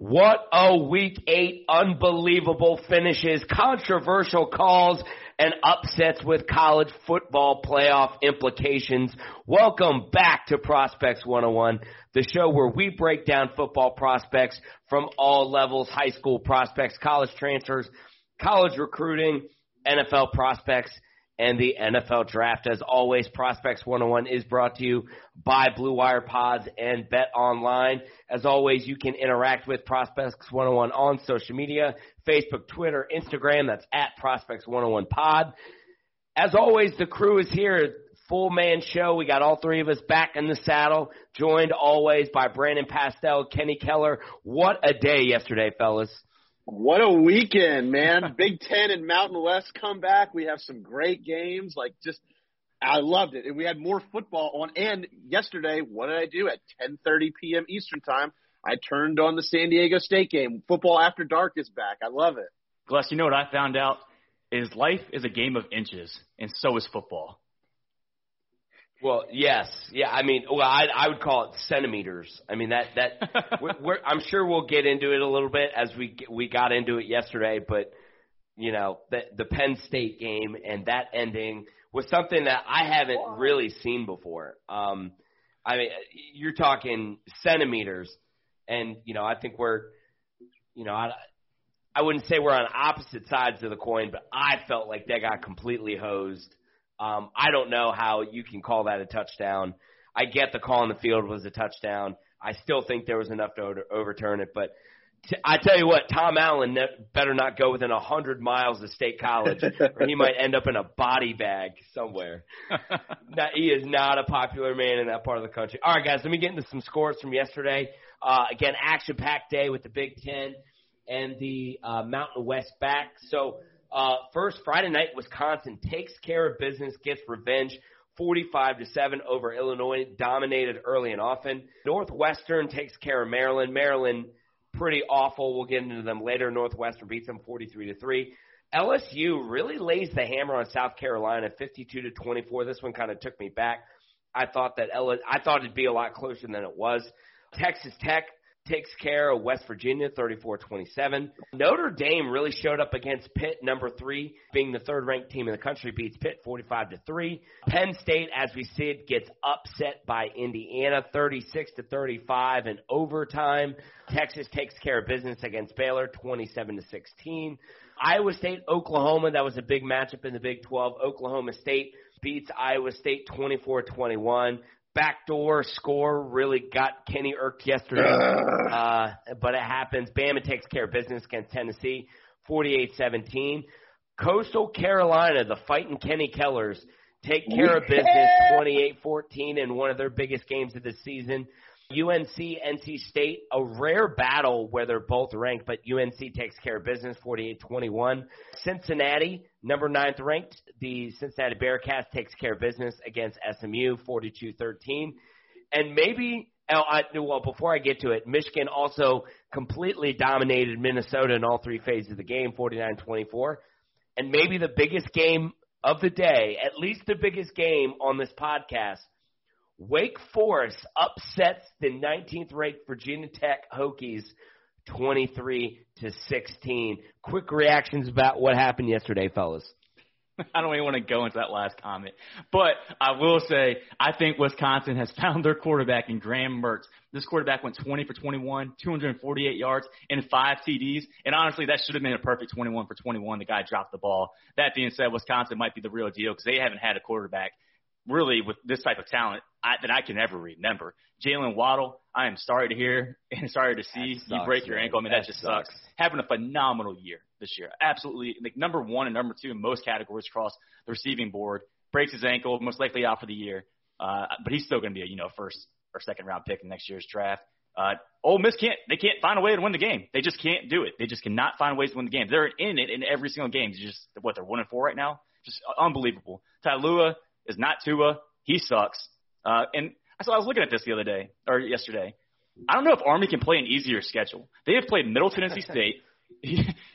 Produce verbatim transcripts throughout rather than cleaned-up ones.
What a week eight, unbelievable finishes, controversial calls, and upsets with college football playoff implications. Welcome back to Prospects one oh one, the show where we break down football prospects from all levels, high school prospects, college transfers, college recruiting, N F L prospects, and the N F L draft. As always, Prospects one oh one is brought to you by Blue Wire Pods and Bet Online. As always, you can interact with Prospects one oh one on social media, Facebook, Twitter, Instagram. That's at Prospects one oh one Pod. As always, the crew is here. Full man show. We got all three of us back in the saddle, joined always by Brandon Pastel, Kenny Keller. What a day yesterday, fellas. What a weekend, man. Big Ten and Mountain West come back. We have some great games. Like, just, I loved it. And we had more football on. And yesterday, what did I do? At ten thirty p.m. Eastern time, I turned on the San Diego State game. Football after dark is back. I love it. Gless, you know what I found out is life is a game of inches, and so is football. Well, yes. Yeah, I mean, well, I, I would call it centimeters. I mean, that that we're, we're, I'm sure we'll get into it a little bit as we we got into it yesterday. But, you know, the, the Penn State game and that ending was something that I haven't really seen before. Um, I mean, you're talking centimeters. And, you know, I think we're, you know, I, I wouldn't say we're on opposite sides of the coin, but I felt like they got completely hosed. Um, I don't know how you can call that a touchdown. I get the call in the field was a touchdown. I still think there was enough to overturn it. But t- I tell you what, Tom Allen ne- better not go within one hundred miles of State College, or he might end up in a body bag somewhere. Now, he is not a popular man in that part of the country. All right, guys, let me get into some scores from yesterday. Uh, again, action-packed day with the Big Ten and the uh, Mountain West back. So, Uh, first, Friday night, Wisconsin takes care of business, gets revenge, forty-five to seven over Illinois, dominated early and often. Northwestern takes care of Maryland. Maryland, pretty awful. We'll get into them later. Northwestern beats them forty-three to three. L S U really lays the hammer on South Carolina, fifty-two to twenty-four. This one kind of took me back. I thought that L- I thought it'd be a lot closer than it was. Texas Tech takes care of West Virginia, thirty-four twenty-seven. Notre Dame really showed up against Pitt, number three, being the third-ranked team in the country, beats Pitt forty-five to three. Penn State, as we see it, gets upset by Indiana, thirty-six to thirty-five in overtime. Texas takes care of business against Baylor, twenty-seven to sixteen. Iowa State, Oklahoma, that was a big matchup in the Big twelve. Oklahoma State beats Iowa State twenty-four twenty-one. Backdoor score really got Kenny irked yesterday, uh, but it happens. Bama takes care of business against Tennessee, forty-eight seventeen. Coastal Carolina, the fighting Kenny Kellers, take care of business, twenty-eight fourteen in one of their biggest games of the season. U N C, N C State, a rare battle where they're both ranked, but U N C takes care of business, forty-eight twenty-one. Cincinnati, number ninth ranked. The Cincinnati Bearcats takes care of business against S M U, forty-two thirteen. And maybe, well, before I get to it, Michigan also completely dominated Minnesota in all three phases of the game, forty-nine twenty-four. And maybe the biggest game of the day, at least the biggest game on this podcast, Wake Forest upsets the nineteenth-ranked Virginia Tech Hokies twenty-three to sixteen. Quick reactions about what happened yesterday, fellas. I don't even want to go into that last comment. But I will say, I think Wisconsin has found their quarterback in Graham Mertz. This quarterback went twenty for twenty-one, two hundred forty-eight yards, and five T Ds. And honestly, that should have been a perfect twenty-one for twenty-one. The guy dropped the ball. That being said, Wisconsin might be the real deal because they haven't had a quarterback really with this type of talent I, that I can ever remember. Jaylen Waddle, I am sorry to hear and sorry to see that sucks, you break your man. ankle. I mean, that, that just sucks. sucks. Having a phenomenal year this year. Absolutely. Like, number one and number two in most categories across the receiving board. Breaks his ankle, most likely out for the year. Uh, but he's still going to be a, you know, first or second round pick in next year's draft. Uh, Ole Miss can't – they can't find a way to win the game. They just can't do it. They just cannot find ways to win the game. They're in it in every single game. It's just – what, they're one and four right now? Just unbelievable. Tailua is not Tua. He sucks. Uh, and so I was looking at this the other day – or yesterday. I don't know if Army can play an easier schedule. They have played Middle Tennessee State,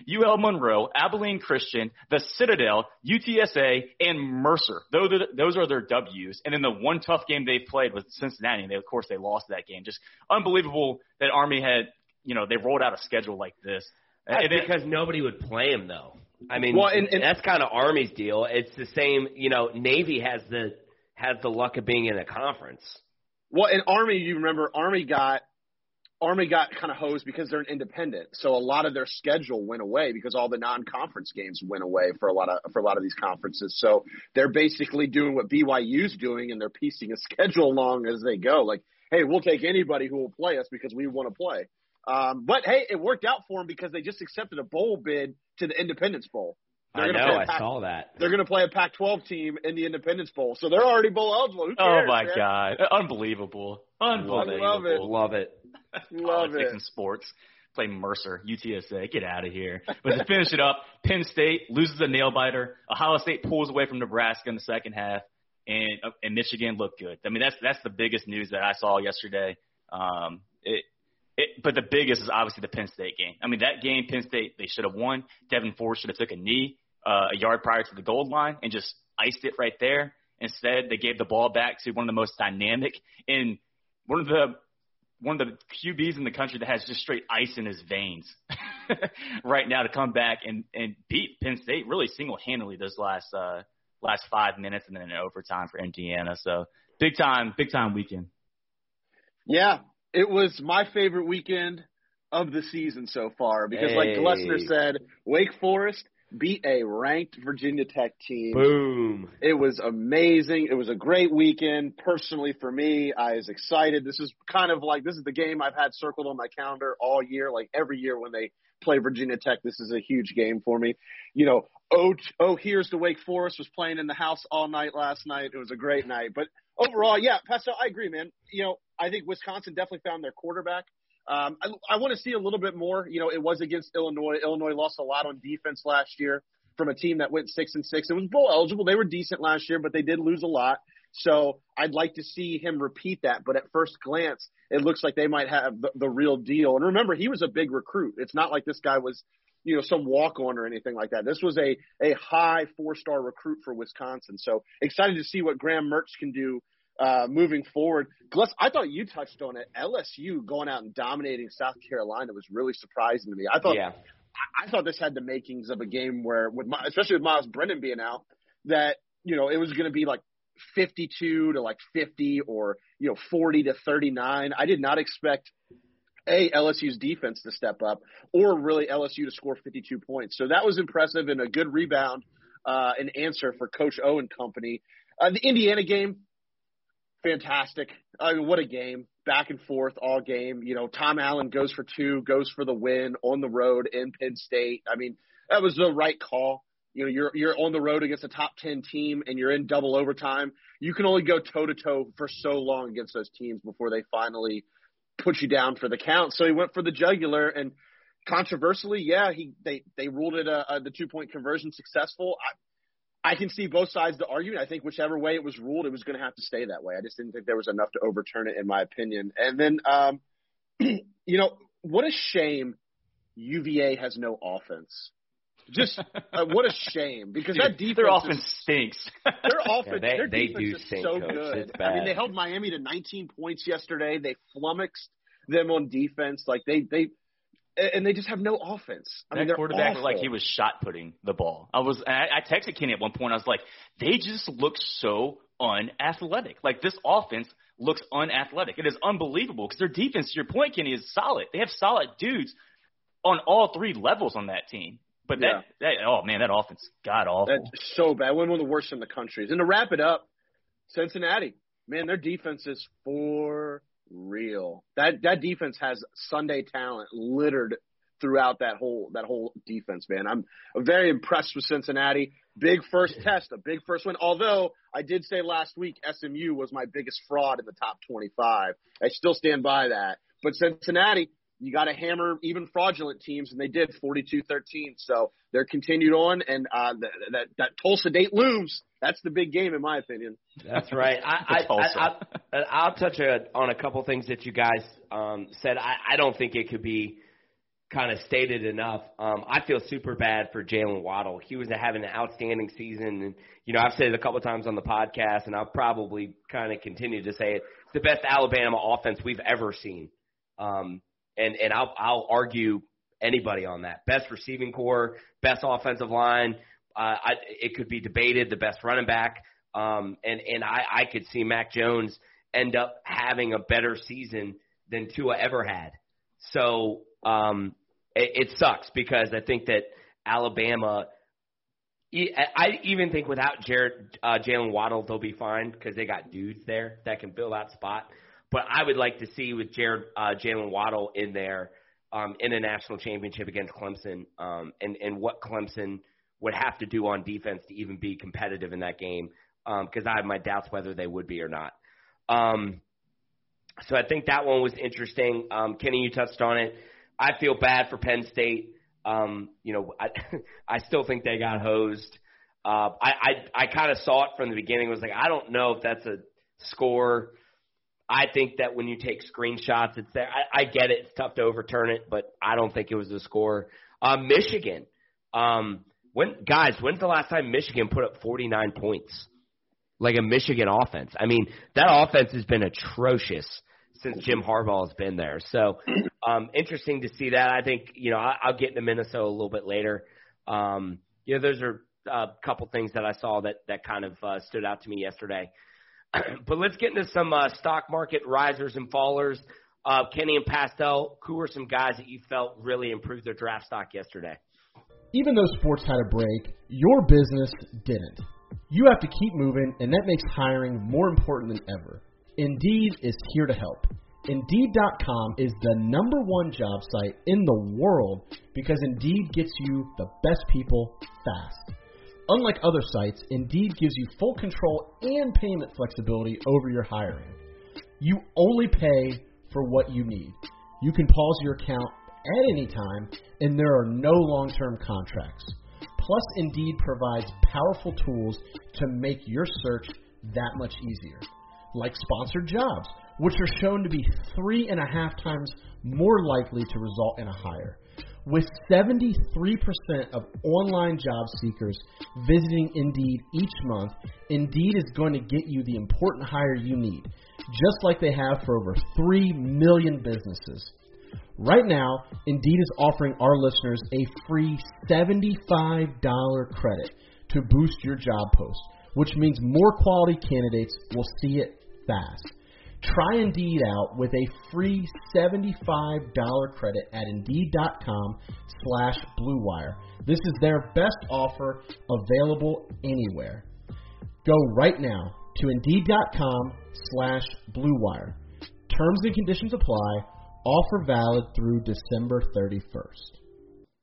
U L Monroe, Abilene Christian, the Citadel, U T S A, and Mercer. Those are, the, those are their W's. And then the one tough game they've played was Cincinnati, and they, of course they lost that game. Just unbelievable that Army had, you know, they rolled out a schedule like this. That's and because it, nobody would play them, though. I mean, well, and, and, that's kind of Army's deal. It's the same, you know, Navy has the has the luck of being in a conference. Well, and Army, you remember, Army got – Army got kind of hosed because they're an independent, so a lot of their schedule went away because all the non-conference games went away for a lot of for a lot of these conferences. So they're basically doing what B Y U's doing, and they're piecing a schedule along as they go. Like, hey, we'll take anybody who will play us because we want to play. Um, but hey, it worked out for them because they just accepted a bowl bid to the Independence Bowl. They're I know, I Pac- saw that. They're going to play a Pac twelve team in the Independence Bowl, so they're already bowl eligible. Who cares, oh my man? God, unbelievable, unbelievable, I love it, love it. Love Politics it. And sports. Play Mercer, U T S A, get out of here. But to finish it up, Penn State loses a nail biter. Ohio State pulls away from Nebraska in the second half, and and Michigan looked good. I mean, that's that's the biggest news that I saw yesterday. Um, it, it, but the biggest is obviously the Penn State game. I mean, that game, Penn State, they should have won. Devin Ford should have took a knee uh, a yard prior to the goal line and just iced it right there. Instead, they gave the ball back to one of the most dynamic and one of the one of the Q Bs in the country that has just straight ice in his veins right now to come back and, and beat Penn State really single-handedly those last uh, last five minutes and then an overtime for Indiana. So big time, big time weekend. Yeah, it was my favorite weekend of the season so far because hey. like Glessner said, Wake Forest beat a ranked Virginia Tech team. Boom. It was amazing. It was a great weekend. Personally, for me, I was excited. This is kind of like, this is the game I've had circled on my calendar all year. Like every year when they play Virginia Tech, this is a huge game for me. You know, oh, oh here's the Wake Forest was playing in the house all night last night. It was a great night. But overall, yeah, Pastel, I agree, man. You know, I think Wisconsin definitely found their quarterback. Um, I, I want to see a little bit more. You know, it was against Illinois. Illinois lost a lot on defense last year from a team that went six and six. It was bowl eligible. They were decent last year, but they did lose a lot. So I'd like to see him repeat that. But at first glance, it looks like they might have the, the real deal. And remember, he was a big recruit. It's not like this guy was, you know, some walk-on or anything like that. This was a, a high four-star recruit for Wisconsin. So excited to see what Graham Mertz can do Uh, moving forward. Gless, I thought you touched on it. L S U going out and dominating South Carolina was really surprising to me. I thought yeah. I, I thought this had the makings of a game where, with my, especially with Miles Brennan being out, that, you know, it was going to be like fifty-two to like fifty or, you know, forty to thirty-nine. I did not expect A, L S U's defense to step up or really L S U to score fifty-two points. So that was impressive and a good rebound uh, and answer for Coach O and company. Uh, the Indiana game, fantastic. I mean, what a game. Back and forth all game. You know, Tom Allen goes for two, goes for the win on the road in Penn State. I mean, that was the right call. You know, you're you're on the road against a top ten team and you're in double overtime. You can only go toe-to-toe for so long against those teams before they finally put you down for the count. So he went for the jugular, and controversially, yeah, he they, they ruled it a, a, the two-point conversion successful. I, I can see both sides of the argument. I think whichever way it was ruled, it was going to have to stay that way. I just didn't think there was enough to overturn it, in my opinion. And then, um, you know, what a shame U V A has no offense. Just uh, what a shame, because Dude, that defense their offense is, stinks. Their offense, yeah, they, their they defense is stink, so coach. Good. I mean, they held Miami to nineteen points yesterday. They flummoxed them on defense, like they they, and they just have no offense. I that mean, they're quarterback awful. Like he was shot putting the ball. I was, I, I texted Kenny at one point. I was like, they just look so unathletic. Like this offense looks unathletic. It is unbelievable because their defense, to your point, Kenny, is solid. They have solid dudes on all three levels on that team. But yeah. that, that, oh man, that offense got awful. That's so bad. One of the worst in the country. And to wrap it up, Cincinnati, man, their defense is for real. That that defense has Sunday talent littered throughout that whole that whole defense, man. I'm very impressed with Cincinnati. Big first test, a big first win. Although I did say last week S M U was my biggest fraud in the top twenty-five. I still stand by that. But Cincinnati, you got to hammer even fraudulent teams, and they did forty-two thirteen. So they're continued on, and uh, that, that that Tulsa date looms. That's the big game, in my opinion. That's right. I, I, I, I, I'll touch a, on a couple things that you guys um, said. I, I don't think it could be kind of stated enough. Um, I feel super bad for Jaylen Waddle. He was having an outstanding season, and you know I've said it a couple of times on the podcast, and I'll probably kind of continue to say it. It's the best Alabama offense we've ever seen. Um, And and I'll I'll argue anybody on that. Best receiving core, best offensive line. Uh, I, it could be debated the best running back. Um, and and I, I could see Mac Jones end up having a better season than Tua ever had. So um, it, it sucks because I think that Alabama. I even think without Jared uh, Jaylen Waddle, they'll be fine because they got dudes there that can fill that spot. But I would like to see with Jared uh, Jaylen Waddle in there um, in a national championship against Clemson um, and, and what Clemson would have to do on defense to even be competitive in that game because um, I have my doubts whether they would be or not. Um, so I think that one was interesting. Um, Kenny, you touched on it. I feel bad for Penn State. Um, you know, I, I still think they got hosed. Uh, I I, I kind of saw it from the beginning. I was like, I don't know if that's a score. I think that when you take screenshots, it's there. I, I get it. It's tough to overturn it, but I don't think it was a score. Uh, Michigan. Um, when guys, when's the last time Michigan put up forty-nine points? Like a Michigan offense. I mean, that offense has been atrocious since Jim Harbaugh has been there. So um, interesting to see that. I think, you know, I, I'll get into Minnesota a little bit later. Um, you know, those are a couple things that I saw that, that kind of uh, stood out to me yesterday. But let's get into some uh, stock market risers and fallers. Uh, Kenny and Pastel, who were some guys that you felt really improved their draft stock yesterday? Even though sports had a break, your business didn't. You have to keep moving, and that makes hiring more important than ever. Indeed is here to help. Indeed dot com is the number one job site in the world because Indeed gets you the best people fast. Unlike other sites, Indeed gives you full control and payment flexibility over your hiring. You only pay for what you need. You can pause your account at any time, and there are no long-term contracts. Plus, Indeed provides powerful tools to make your search that much easier, like sponsored jobs, which are shown to be three and a half times more likely to result in a hire. With seventy-three percent of online job seekers visiting Indeed each month, Indeed is going to get you the important hire you need, just like they have for over three million businesses. Right now, Indeed is offering our listeners a free seventy-five dollars credit to boost your job post, which means more quality candidates will see it fast. Try Indeed out with a free seventy-five dollars credit at Indeed.com slash Blue Wire. This is their best offer available anywhere. Go right now to Indeed.com slash Blue Wire. Terms and conditions apply. Offer valid through December thirty-first.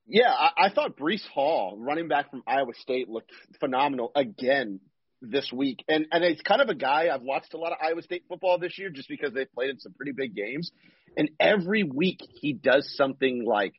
Yeah, I, I thought Breece Hall, running back from Iowa State, looked phenomenal again this week. And and it's kind of a guy, I've watched a lot of Iowa State football this year just because they've played in some pretty big games. And every week he does something like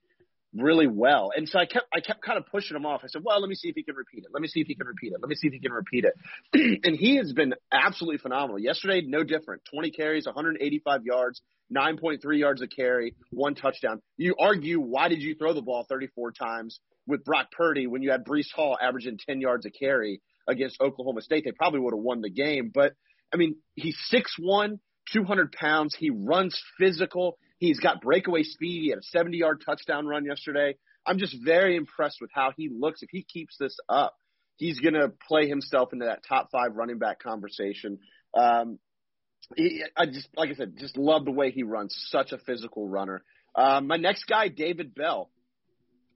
really well. And so I kept I kept kind of pushing him off. I said, well, let me see if he can repeat it. Let me see if he can repeat it. Let me see if he can repeat it. And he has been absolutely phenomenal. Yesterday, no different. twenty carries, one hundred eighty-five yards, nine point three yards a carry, one touchdown. You argue, why did you throw the ball thirty-four times with Brock Purdy when you had Breece Hall averaging ten yards a carry against Oklahoma State? They probably would have won the game. But, I mean, he's six one, two hundred pounds. He runs physical. He's got breakaway speed. He had a seventy-yard touchdown run yesterday. I'm just very impressed with how he looks. If he keeps this up, he's going to play himself into that top five running back conversation. Um, he, I just, like I said, just love the way he runs. Such a physical runner. Um, my next guy, David Bell,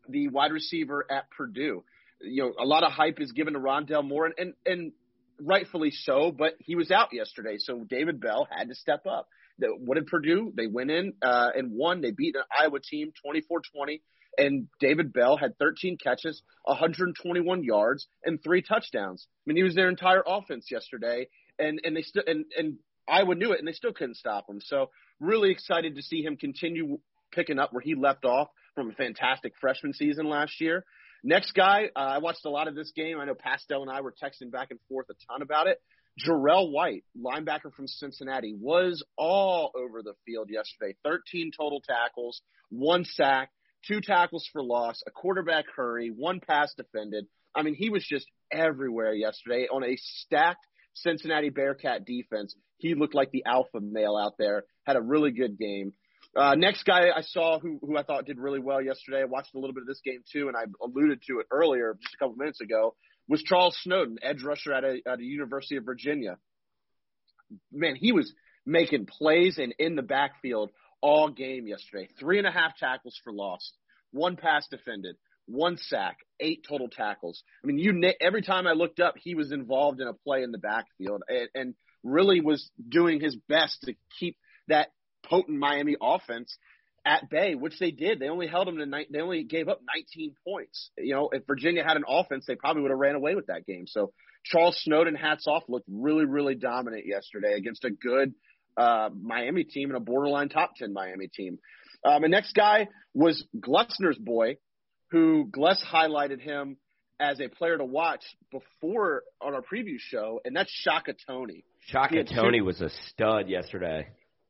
the wide receiver at Purdue. You know, a lot of hype is given to Rondell Moore, and, and, and rightfully so, but he was out yesterday, so David Bell had to step up. The, what did Purdue? They went in uh, and won. They beat an Iowa team twenty-four twenty, and David Bell had thirteen catches, one hundred twenty-one yards, and three touchdowns. I mean, he was their entire offense yesterday, and, and, they st- and, and Iowa knew it, and they still couldn't stop him. So really excited to see him continue picking up where he left off from a fantastic freshman season last year. Next guy, uh, I watched a lot of this game. I know Pastel and I were texting back and forth a ton about it. Jarrell White, linebacker from Cincinnati, was all over the field yesterday. thirteen total tackles, one sack, two tackles for loss, a quarterback hurry, one pass defended. I mean, he was just everywhere yesterday on a stacked Cincinnati Bearcat defense. He looked like the alpha male out there, had a really good game. Uh, next guy I saw who, who I thought did really well yesterday, I watched a little bit of this game too, and I alluded to it earlier just a couple minutes ago, was Charles Snowden, edge rusher at a, at a University of Virginia. Man, he was making plays and in the backfield all game yesterday. Three and a half tackles for loss, one pass defended, one sack, eight total tackles. I mean, you every time I looked up, he was involved in a play in the backfield and, and really was doing his best to keep that potent Miami offense at bay, which they did. They only held them to ni- they only gave up nineteen points. You know, if Virginia had an offense, they probably would have ran away with that game. So Charles Snowden, hats off, looked really, really dominant yesterday against a good uh, Miami team and a borderline top ten Miami team. Um, the next guy was Glessner's boy, who Gless highlighted him as a player to watch before on our preview show, and that's Shaka Toney. Shaka Toney two- was a stud yesterday.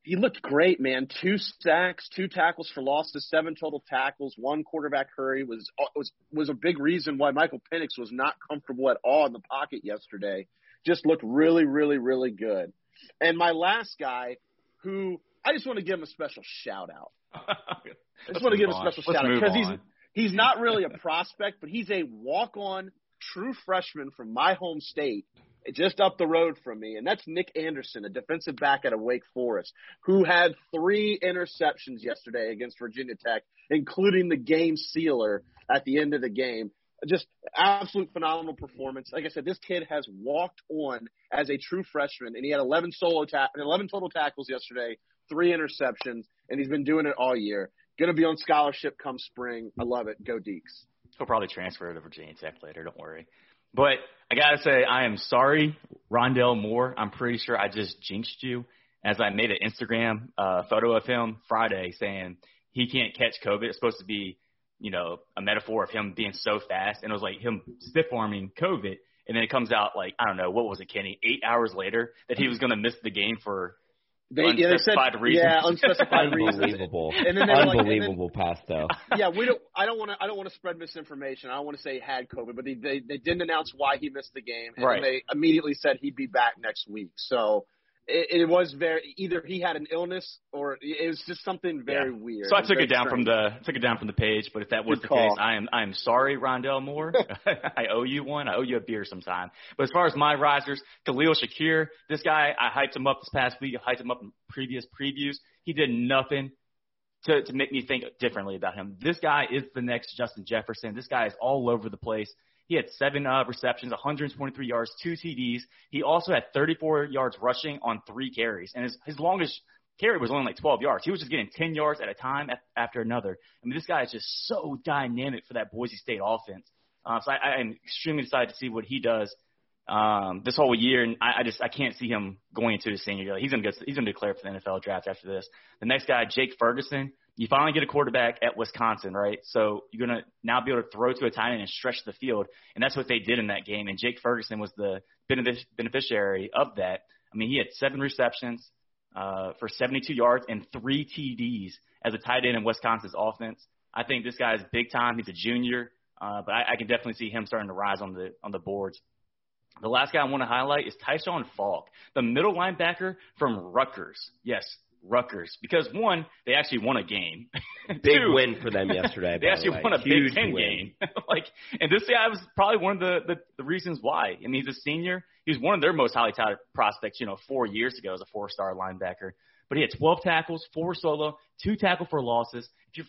He looked great, man. Two sacks, two tackles for losses, seven total tackles, one quarterback hurry was was was a big reason why Michael Penix was not comfortable at all in the pocket yesterday. Just looked really, really, really good. And my last guy, who I just want to give him a special shout out. I just want to give him a special shout out because he's he's not really a prospect, but he's a walk on true freshman from my home state, just up the road from me, and that's Nick Anderson, a defensive back out of Wake Forest, who had three interceptions yesterday against Virginia Tech, including the game sealer at the end of the game. Just absolute phenomenal performance. Like I said, this kid has walked on as a true freshman, and he had eleven solo ta- eleven total tackles yesterday, three interceptions, and he's been doing it all year. Going to be on scholarship come spring. I love it. Go Deeks. He'll probably transfer to Virginia Tech later. Don't worry. But I got to say, I am sorry, Rondell Moore. I'm pretty sure I just jinxed you as I made an Instagram uh, photo of him Friday saying he can't catch COVID. It's supposed to be, you know, a metaphor of him being so fast. And it was like him stiff-arming COVID. And then it comes out like, I don't know, what was it, Kenny, eight hours later that he was going to miss the game for they, unspecified yeah, they said, reasons. Yeah, unspecified reasons. Unbelievable. And then Unbelievable like, and then, pass, though. Yeah, we don't. I don't want to. I don't want to spread misinformation. I don't want to say he had COVID, but they, they they didn't announce why he missed the game, and right. They immediately said he'd be back next week. So it, it was very either he had an illness or it was just something very yeah. weird. So I took it down strange. from the took it down from the page. But if that was Good the call. case, I am I am sorry, Rondell Moore. I owe you one. I owe you a beer sometime. But as far as my risers, Khalil Shakir, this guy, I hyped him up this past week. I hyped him up in previous previews. He did nothing to, to make me think differently about him. This guy is the next Justin Jefferson. This guy is all over the place. He had seven uh, receptions, one hundred twenty-three yards, two T Ds. He also had thirty-four yards rushing on three carries. And his, his longest carry was only like twelve yards. He was just getting ten yards at a time at, after another. I mean, this guy is just so dynamic for that Boise State offense. Uh, so I, I am extremely excited to see what he does um, this whole year, and I, I just I can't see him going into his senior year. He's gonna go, he's gonna declare for the N F L draft after this. The next guy, Jake Ferguson. You finally get a quarterback at Wisconsin, right? So you're going to now be able to throw to a tight end and stretch the field, and that's what they did in that game, and Jake Ferguson was the benefic- beneficiary of that. I mean, he had seven receptions uh, for seventy-two yards and three T Ds as a tight end in Wisconsin's offense. I think this guy is big time. He's a junior, uh, but I, I can definitely see him starting to rise on the on the boards. The last guy I want to highlight is Tyshawn Falk, the middle linebacker from Rutgers. Yes, Rutgers, because one, they actually won a game. Big Two, win for them yesterday. They actually the won a Huge Big Ten win. game. Like, and this guy was probably one of the, the, the reasons why. I mean, he's a senior. He was one of their most highly touted prospects, you know, four years ago as a four-star linebacker. But he had twelve tackles, four solo, two tackle for losses. If you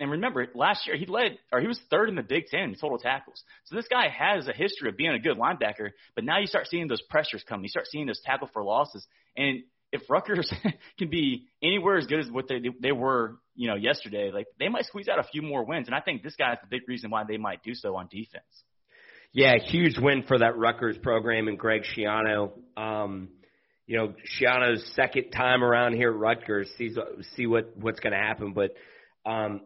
and remember, last year he led, or he was third in the Big Ten in total tackles. So this guy has a history of being a good linebacker. But now you start seeing those pressures come. You start seeing those tackle for losses, and if Rutgers can be anywhere as good as what they they were, you know, yesterday, like they might squeeze out a few more wins, and I think this guy is the big reason why they might do so on defense. Yeah, huge win for that Rutgers program and Greg Schiano. Um, you know, Schiano's second time around here at Rutgers. See see what what's going to happen, but um,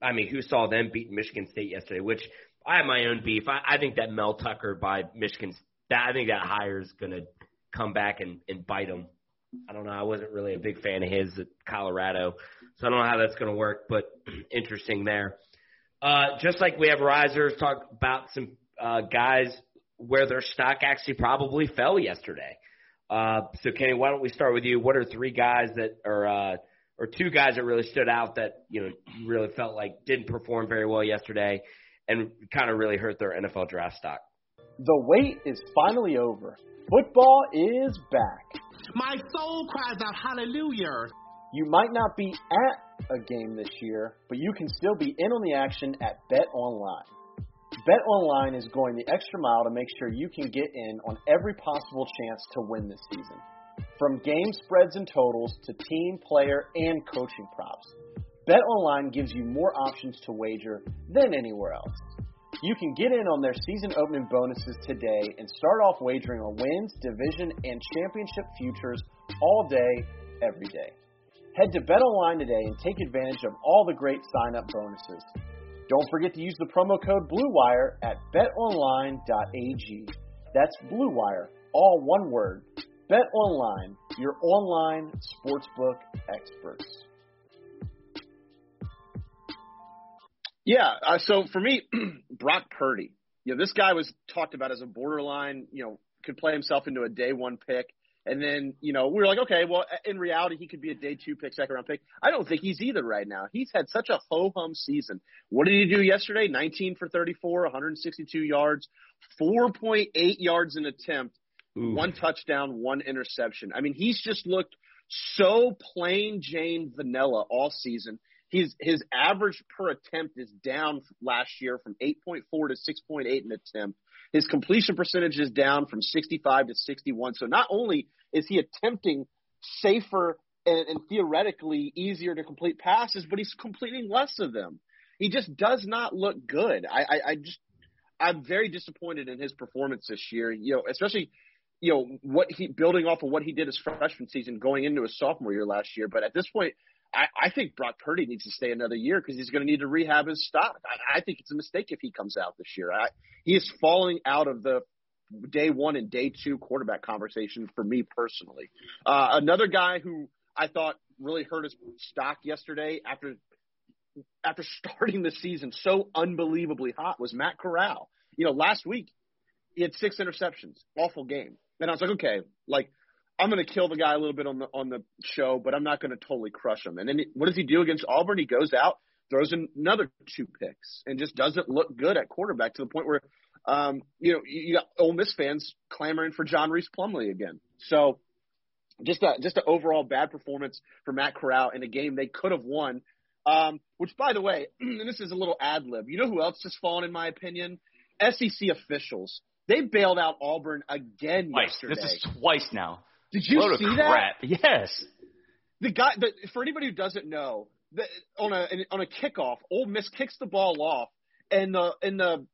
I mean, who saw them beat Michigan State yesterday? Which I have my own beef. I, I think that Mel Tucker by Michigan, that I think that hire is going to come back and, and bite them. I don't know. I wasn't really a big fan of his at Colorado, so I don't know how that's going to work, but interesting there. Uh, just like we have risers, talk about some uh, guys where their stock actually probably fell yesterday. Uh, so, Kenny, why don't we start with you? What are three guys that are uh, – or two guys that really stood out that, you know, really felt like didn't perform very well yesterday and kind of really hurt their N F L draft stock? The wait is finally over. Football is back. My soul cries out hallelujah. You might not be at a game this year, but you can still be in on the action at Bet Online. Bet Online is going the extra mile to make sure you can get in on every possible chance to win this season. From game spreads and totals to team, player, and coaching props, Bet Online gives you more options to wager than anywhere else. You can get in on their season opening bonuses today and start off wagering on wins, division, and championship futures all day, every day. Head to BetOnline today and take advantage of all the great sign-up bonuses. Don't forget to use the promo code BLUEWIRE at bet online dot a g. That's BLUEWIRE, all one word. BetOnline, your online sportsbook experts. Yeah, uh, so for me, Brock Purdy, you know, this guy was talked about as a borderline, you know, could play himself into a day one pick. And then, you know, we were like, okay, well, in reality, he could be a day two pick, second round pick. I don't think he's either right now. He's had such a ho-hum season. What did he do yesterday? nineteen for thirty-four, one hundred sixty-two yards, four point eight yards an attempt, Ooh. one touchdown, one interception. I mean, he's just looked so plain Jane vanilla all season. His, his average per attempt is down last year from eight point four to six point eight an attempt. His completion percentage is down from sixty-five to sixty-one. So not only is he attempting safer and, and theoretically easier to complete passes, but he's completing less of them. He just does not look good. I, I, I just I'm very disappointed in his performance this year, you know, especially – you know, what he building off of what he did his freshman season going into his sophomore year last year. But at this point, I, I think Brock Purdy needs to stay another year because he's going to need to rehab his stock. I, I think it's a mistake if he comes out this year. I, he is falling out of the day one and day two quarterback conversation for me personally. Uh, another guy who I thought really hurt his stock yesterday after after starting the season so unbelievably hot was Matt Corral. You know, last week he had six interceptions, awful game. And I was like, okay, like I'm going to kill the guy a little bit on the on the show, but I'm not going to totally crush him. And then what does he do against Auburn? He goes out, throws another two picks, and just doesn't look good at quarterback to the point where, um, you know, you got Ole Miss fans clamoring for John Reese Plumlee again. So just a, just an overall bad performance for Matt Corral in a game they could have won. Um, which, by the way, and this is a little ad lib. You know who else has fallen, in my opinion? S E C officials. They bailed out Auburn again twice. yesterday. This is twice now. Did you Load see of crap. that? Yes. The guy. The, for anybody who doesn't know, the, on a on a kickoff, Ole Miss kicks the ball off, and the and the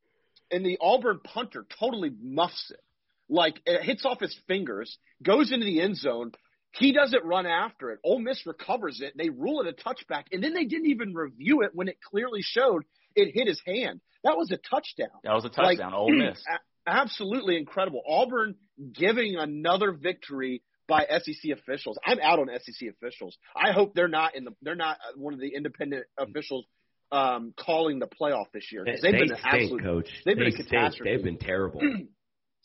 and the Auburn punter totally muffs it. like it hits off his fingers, goes into the end zone. He doesn't run after it. Ole Miss recovers it. They rule it a touchback, and then they didn't even review it when it clearly showed it hit his hand. That was a touchdown. That was a touchdown, like, Ole Miss. Absolutely incredible. Auburn giving another victory by S E C officials. I'm out on S E C officials. I hope they're not in the they're not one of the independent officials um, calling the playoff this year. They've they been an stink, absolute coach. They've they been a catastrophe. They've been terrible.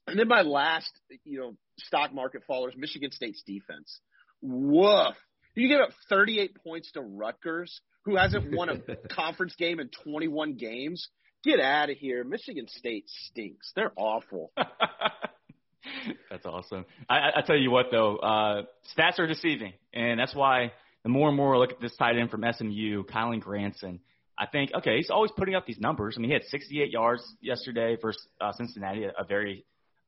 And then my last, you know, stock market fallers, Michigan State's defense. Woof. You give up thirty-eight points to Rutgers, who hasn't won a conference game in twenty-one games. Get out of here. Michigan State stinks. They're awful. That's awesome. I, I tell you what, though, uh, stats are deceiving, and that's why the more and more I look at this tight end from S M U, Kylen Granson, I think, okay, he's always putting up these numbers. I mean, he had sixty-eight yards yesterday versus uh, Cincinnati, a very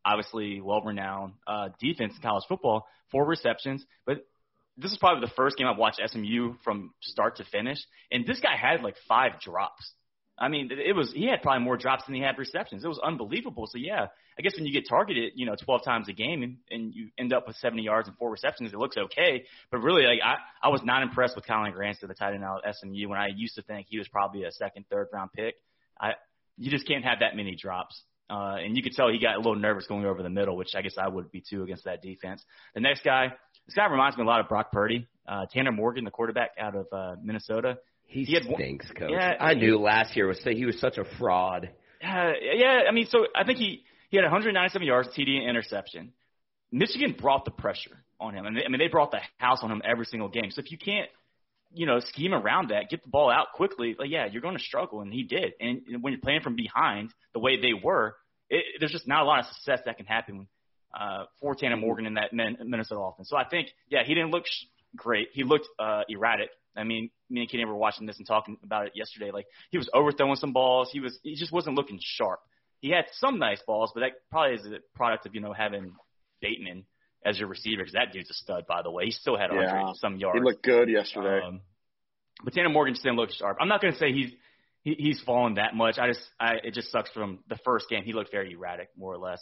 obviously well-renowned uh, defense in college football, four receptions. But this is probably the first game I've watched S M U from start to finish, and this guy had like five drops. I mean, it was he had probably more drops than he had receptions. It was unbelievable. So, yeah, I guess when you get targeted, you know, twelve times a game and, and you end up with seventy yards and four receptions, it looks okay. But really, like, I, I was not impressed with Kylen Granson, the tight end out of S M U, when I used to think he was probably a second, third-round pick. I You just can't have that many drops. Uh, and you could tell he got a little nervous going over the middle, which I guess I would be too against that defense. The next guy, this guy reminds me a lot of Brock Purdy. Uh, Tanner Morgan, the quarterback out of uh, Minnesota. He, he stinks, one, coach. Yeah, I he, knew last year was he was such a fraud. Uh, yeah, I mean, so I think he, he had one hundred ninety-seven yards, T D, and interception. Michigan brought the pressure on him. I mean, they, I mean, they brought the house on him every single game. So if you can't, you know, scheme around that, get the ball out quickly, like, yeah, you're going to struggle, and he did. And, and when you're playing from behind the way they were, it, there's just not a lot of success that can happen uh, for Tanner Morgan in that Minnesota offense. So I think, yeah, he didn't look sh- great. He looked uh, erratic. I mean, me and Kenny were watching this and talking about it yesterday. Like, he was overthrowing some balls. He was he just wasn't looking sharp. He had some nice balls, but that probably is a product of, you know, having Bateman as your receiver, because that dude's a stud, by the way. He still had one hundred yeah, some yards. He looked good yesterday. Um, but Tanner Morgan just didn't look sharp. I'm not going to say he's he, he's fallen that much. I just I, it just sucks from the first game. He looked very erratic, more or less.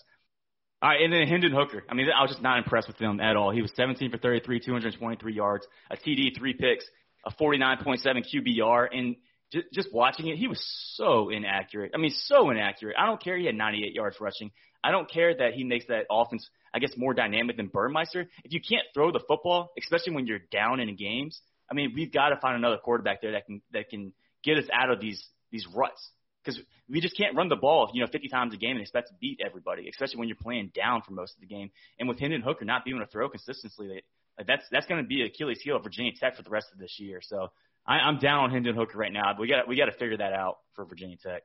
All right, and then Hendon Hooker. I mean, I was just not impressed with him at all. He was seventeen for thirty-three, two hundred twenty-three yards, a T D, three picks, a forty-nine point seven Q B R, and j- just watching it, he was so inaccurate. I mean, so inaccurate. I don't care he had ninety-eight yards rushing. I don't care that he makes that offense, I guess, more dynamic than Burmeister. If you can't throw the football, especially when you're down in games, I mean, we've got to find another quarterback there that can that can get us out of these these ruts, because we just can't run the ball, you know, fifty times a game and expect to beat everybody, especially when you're playing down for most of the game. And with Hendon Hooker not being able to throw consistently, they, Like that's that's going to be Achilles' heel of Virginia Tech for the rest of this year. So I, I'm down on Hendon Hooker right now. But we got we got to figure that out for Virginia Tech.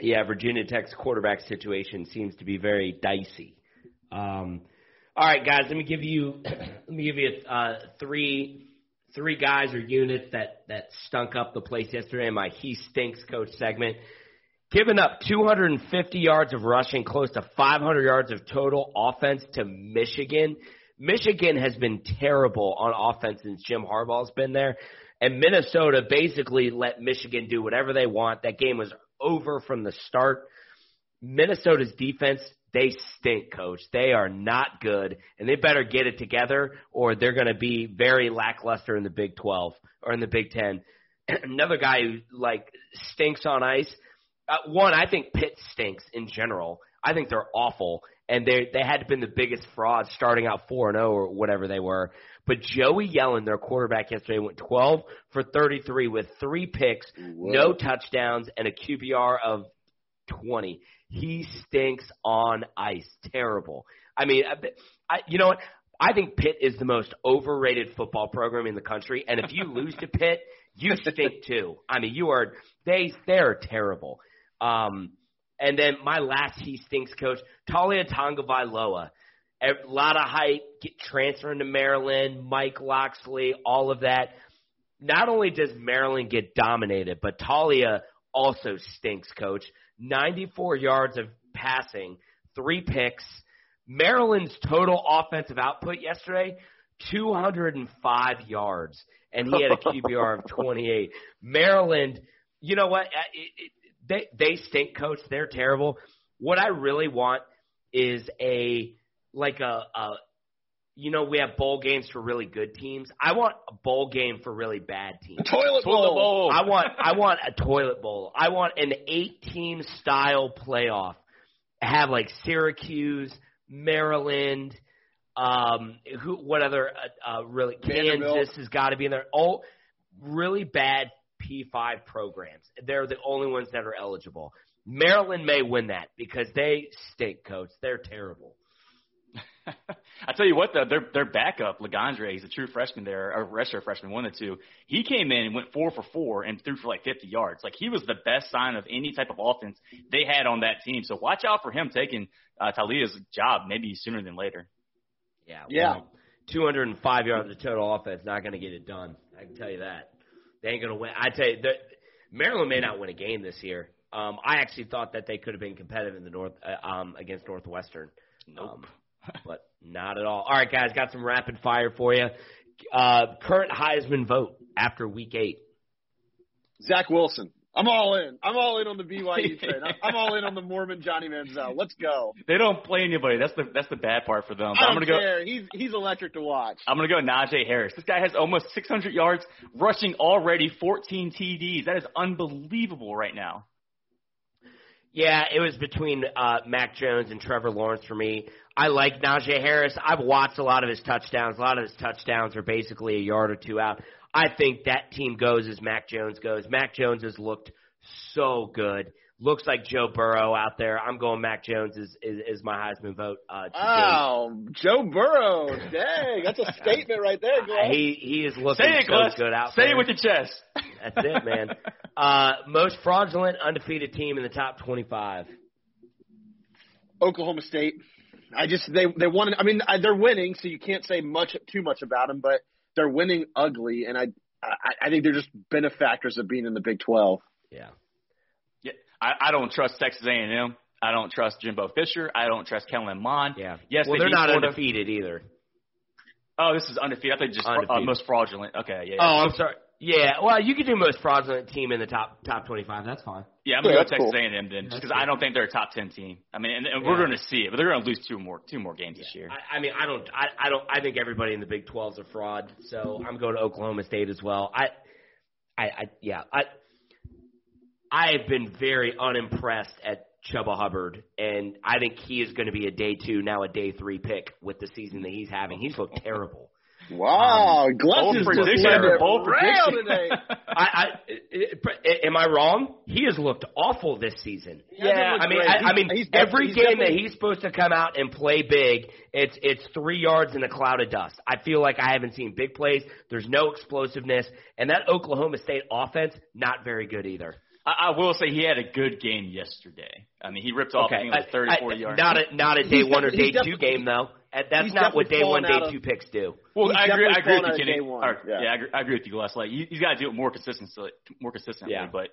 Yeah, Virginia Tech's quarterback situation seems to be very dicey. Um, all right, guys, let me give you let me give you uh, three three guys or units that that stunk up the place yesterday in my He Stinks Coach segment. Giving up two hundred fifty yards of rushing, close to five hundred yards of total offense to Michigan. Michigan has been terrible on offense since Jim Harbaugh's been there, and Minnesota basically let Michigan do whatever they want. That game was over from the start. Minnesota's defense, they stink, coach. They are not good, and they better get it together or they're going to be very lackluster in the Big twelve or in the Big ten. Another guy who, like, stinks on ice, uh, one, I think Pitt stinks in general. I think they're awful. And they they had been the biggest fraud starting out four and oh or whatever they were. But Joey Yellen, their quarterback yesterday, went twelve for thirty-three with three picks, Whoa. no touchdowns, and a Q B R of twenty. He stinks on ice. Terrible. I mean, I, I, you know what? I think Pitt is the most overrated football program in the country. And if you lose to Pitt, you stink too. I mean, you are they they're terrible. Um And then my last He Stinks Coach, Talia Tonga-Vailoa. A lot of hype, get transferring to Maryland, Mike Loxley, all of that. Not only does Maryland get dominated, but Talia also stinks, coach. ninety-four yards of passing, three picks. Maryland's total offensive output yesterday, two hundred five yards, and he had a Q B R of twenty-eight. Maryland, you know what? It, it, They they stink, coach. They're terrible. What I really want is a like a, a you know, we have bowl games for really good teams. I want a bowl game for really bad teams. A toilet, toilet bowl. bowl. I want I want a toilet bowl. I want an eight-team style playoff. Have like Syracuse, Maryland, um, who? What other? Uh, uh, really, Kansas has got to be in there. All really bad P five programs. They're the only ones that are eligible. Maryland may win that because they stink, coach. They're terrible. I tell you what, though, their their backup, Legendre, he's a true freshman there, a redshirt freshman, one of the two. He came in and went four for four and threw for like fifty yards. Like, he was the best sign of any type of offense they had on that team. So watch out for him taking uh, Talia's job maybe sooner than later. Yeah. Yeah. Well, two hundred five yards of total offense, not going to get it done. I can tell you that. They ain't going to win. I tell you, Maryland may not win a game this year. Um, I actually thought that they could have been competitive in the North uh, um, against Northwestern. Nope. Um, but not at all. All right, guys, got some rapid fire for you. Uh, current Heisman vote after week eight. Zach Wilson. I'm all in. I'm all in on the B Y U train. I'm all in on the Mormon Johnny Manziel. Let's go. They don't play anybody. That's the that's the bad part for them. But I don't I'm gonna care. Go, he's, he's electric to watch. I'm going to go Najee Harris. This guy has almost six hundred yards rushing already, fourteen T Ds. That is unbelievable right now. Yeah, it was between uh, Mac Jones and Trevor Lawrence for me. I like Najee Harris. I've watched a lot of his touchdowns. A lot of his touchdowns are basically a yard or two out. I think that team goes as Mac Jones goes. Mac Jones has looked so good. Looks like Joe Burrow out there. I'm going Mac Jones is is, is my Heisman vote. Uh, today. Wow, Joe Burrow. Dang, that's a statement right there, Glenn. He, he is looking it, so Glenn. Good out Say there. Say it with your chest. That's it, man. Uh, most fraudulent undefeated team in the top twenty-five. Oklahoma State. I just they they won. I mean, I, they're winning, so you can't say much too much about them, but they're winning ugly, and I I, I think they're just benefactors of being in the Big twelve. Yeah. Yeah. I, I don't trust Texas A and M. I don't trust Jimbo Fisher. I don't trust Kellen Mond. Yeah. Yes, well, they they're not undefeated of, either. Oh, this is undefeated. I think just uh, most fraudulent. Okay. Yeah, yeah. Oh, I'm sorry. Yeah, well, you could do most fraudulent team in the top top twenty-five. That's fine. Yeah, I'm going to yeah, go Texas cool. A and M then, just because I don't think they're a top ten team. I mean, and, and yeah. we're going to see it, but they're going to lose two more two more games yeah. this year. I, I mean, I don't, I, I don't, I think everybody in the Big twelve is a fraud. So I'm going to Oklahoma State as well. I, I, I yeah, I, I have been very unimpressed at Chubba Hubbard, and I think he is going to be a day two, now a day three pick with the season that he's having. He's looked terrible. Wow, um, Glutz is just landed rail today. I, I, it, it, am I wrong? He has looked awful this season. Yeah, yeah I mean, I, I mean, he's, he's every he's game that he's supposed to come out and play big, it's it's three yards in a cloud of dust. I feel like I haven't seen big plays. There's no explosiveness, and that Oklahoma State offense not very good either. I, I will say he had a good game yesterday. I mean, he ripped off okay. like thirty, forty yards. Not a not a day he's one or day two game though. And that's he's not what day one, day of, two picks do. Well, I agree, I agree with you, Kenny. Right, yeah, yeah I, agree, I agree with you, Les. Like, you, you've got to do it more consistently. More consistently. Yeah. But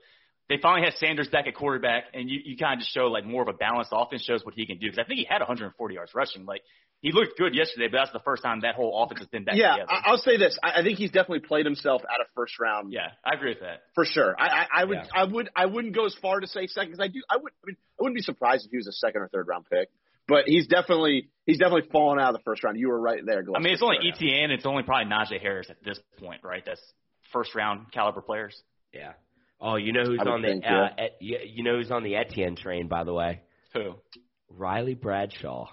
they finally had Sanders back at quarterback, and you, you kind of just show, like, more of a balanced offense, shows what he can do. Because I think he had one hundred forty yards rushing. Like, he looked good yesterday, but that's the first time that whole offense has been back yeah, together. Yeah, I'll say this. I, I think he's definitely played himself out of first round. Yeah, I agree with that. For sure. I, I, I, would, yeah. I, would, I wouldn't go as far to say second, because I, do, I, would, I, mean, I wouldn't be surprised if he was a second or third round pick. But he's definitely he's definitely fallen out of the first round. You were right there, Glenn. I mean, it's only E T N. It's only probably Najee Harris at this point, right? That's first-round caliber players. Yeah. Oh, you know who's on the think, uh, yeah. et, you know who's on the Etienne train, by the way? Who? Riley Bradshaw.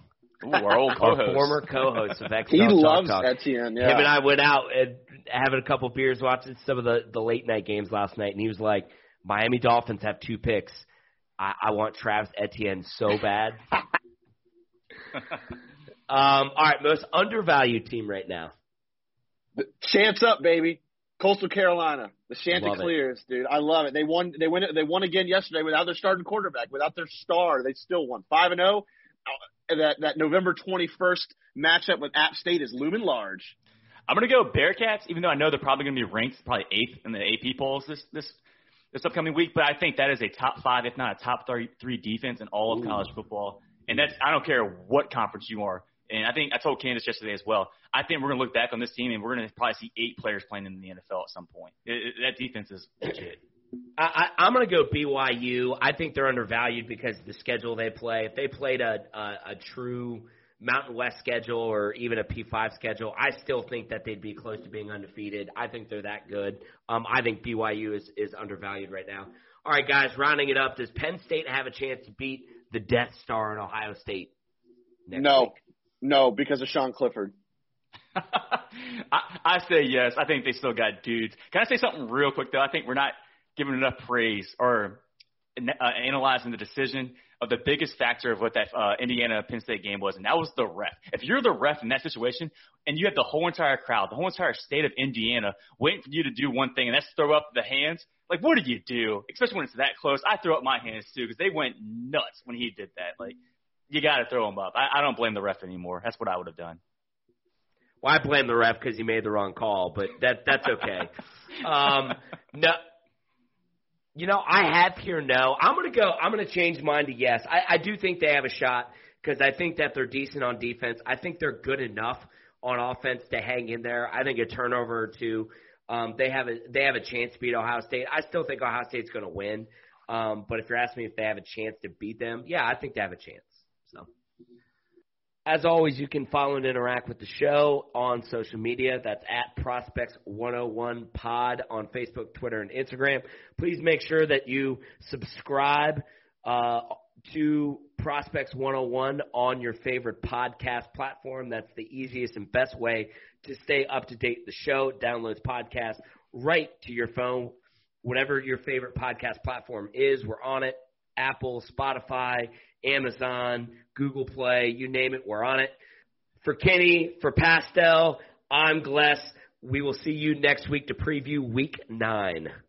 Ooh, our old co-host. Our former co-host of X L Talk Talk. He loves Etienne, yeah. Him and I went out and having a couple beers, watching some of the, the late-night games last night, and he was like, Miami Dolphins have two picks. I, I want Travis Etienne so bad. um, all right, most undervalued team right now. Chance up, baby. Coastal Carolina, the Chanticleers, dude. I love it. They won. They win. They won again yesterday without their starting quarterback, without their star. They still won five and zero. That that November twenty-first matchup with App State is looming large. I'm gonna go Bearcats, even though I know they're probably gonna be ranked probably eighth in the A P polls this this this upcoming week. But I think that is a top five, if not a top three, three defense in all of Ooh. college football. And that's I don't care what conference you are. And I think I told Candace yesterday as well, I think we're going to look back on this team and we're going to probably see eight players playing in the N F L at some point. It, it, that defense is legit. I, I, I'm going to go B Y U. I think they're undervalued because of the schedule they play. If they played a, a, a true Mountain West schedule or even a P five schedule, I still think that they'd be close to being undefeated. I think they're that good. Um, I think B Y U is, is undervalued right now. All right, guys, rounding it up, does Penn State have a chance to beat the Death Star in Ohio State next No. week? No, because of Sean Clifford. I, I say yes. I think they still got dudes. Can I say something real quick, though? I think we're not giving enough praise or uh, analyzing the decision of the biggest factor of what that uh, Indiana-Penn State game was, and that was the ref. If you're the ref in that situation and you have the whole entire crowd, the whole entire state of Indiana waiting for you to do one thing, and that's throw up the hands, like, what do you do? Especially when it's that close. I throw up my hands, too, because they went nuts when he did that. Like, you got to throw him up. I, I don't blame the ref anymore. That's what I would have done. Well, I blame the ref because he made the wrong call, but that that's okay. um, no, you know, I have here no. I'm gonna go. I'm gonna change mine to yes. I, I do think they have a shot because I think that they're decent on defense. I think they're good enough on offense to hang in there. I think a turnover or two, um, they have a they have a chance to beat Ohio State. I still think Ohio State's gonna win, um, but if you're asking me if they have a chance to beat them, yeah, I think they have a chance. So. As always, you can follow and interact with the show on social media. That's at Prospects one oh one Pod on Facebook, Twitter, and Instagram. Please make sure that you subscribe uh, to Prospects one oh one on your favorite podcast platform. That's the easiest and best way to stay up to date with the show. Downloads podcasts right to your phone. Whatever your favorite podcast platform is, we're on it. Apple, Spotify, Amazon, Google Play, you name it, we're on it. For Kenny, for Pastel, I'm Gless. We will see you next week to preview week nine.